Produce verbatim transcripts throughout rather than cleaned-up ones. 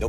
No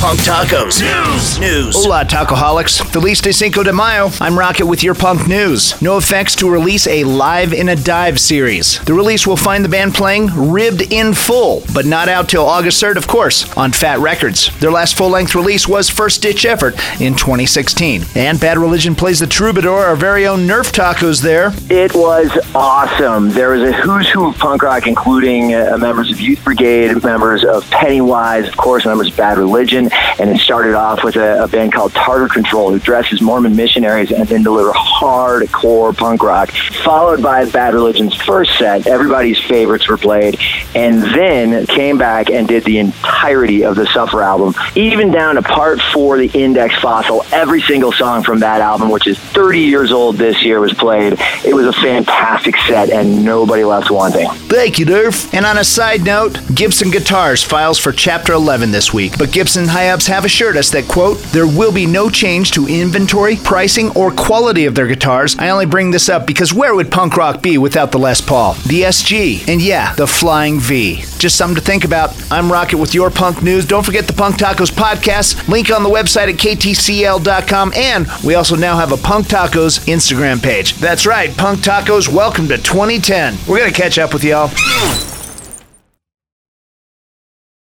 Punk Tacos News. News. Hola, Tacoholics. Feliz de Cinco de Mayo. I'm Rocket with your Punk News. No Effects to release a Live in a Dive series. The release will find the band playing Ribbed in full, but not out till August third, of course, on Fat Records. Their last full-length release was First Ditch Effort in twenty sixteen. And Bad Religion plays the Troubadour, our very own Nerf Tacos there. It was awesome. There was a who's who of punk rock, including uh, members of Youth Brigade, members of Pennywise, of course, members of Bad Religion. And it started off with a, a band called Tartar Control, who dressed as Mormon missionaries and then deliver hardcore punk rock, followed by Bad Religion's first set. Everybody's favorites were played, and then came back and did the entirety of the Suffer album, even down to part four, the Index Fossil. Every single song from that album, which is thirty years old this year, was played. It was a fantastic set, and nobody left wanting. Thank you, Durf. And on a side note, Gibson Guitars files for Chapter eleven this week, but Gibson high-ups have assured us that, quote, there will be no change to inventory, pricing, or quality of their guitars. I only bring this up because where would punk rock be without the Les Paul, the S G, and yeah, the Flying V? Just something to think about. I'm Rocket with your Punk News. Don't forget the Punk Tacos podcast. Link on the website at K T C L dot com, and we also now have a Punk Tacos Instagram page. That's right, Punk Tacos, welcome to twenty ten. We're going to catch up with y'all.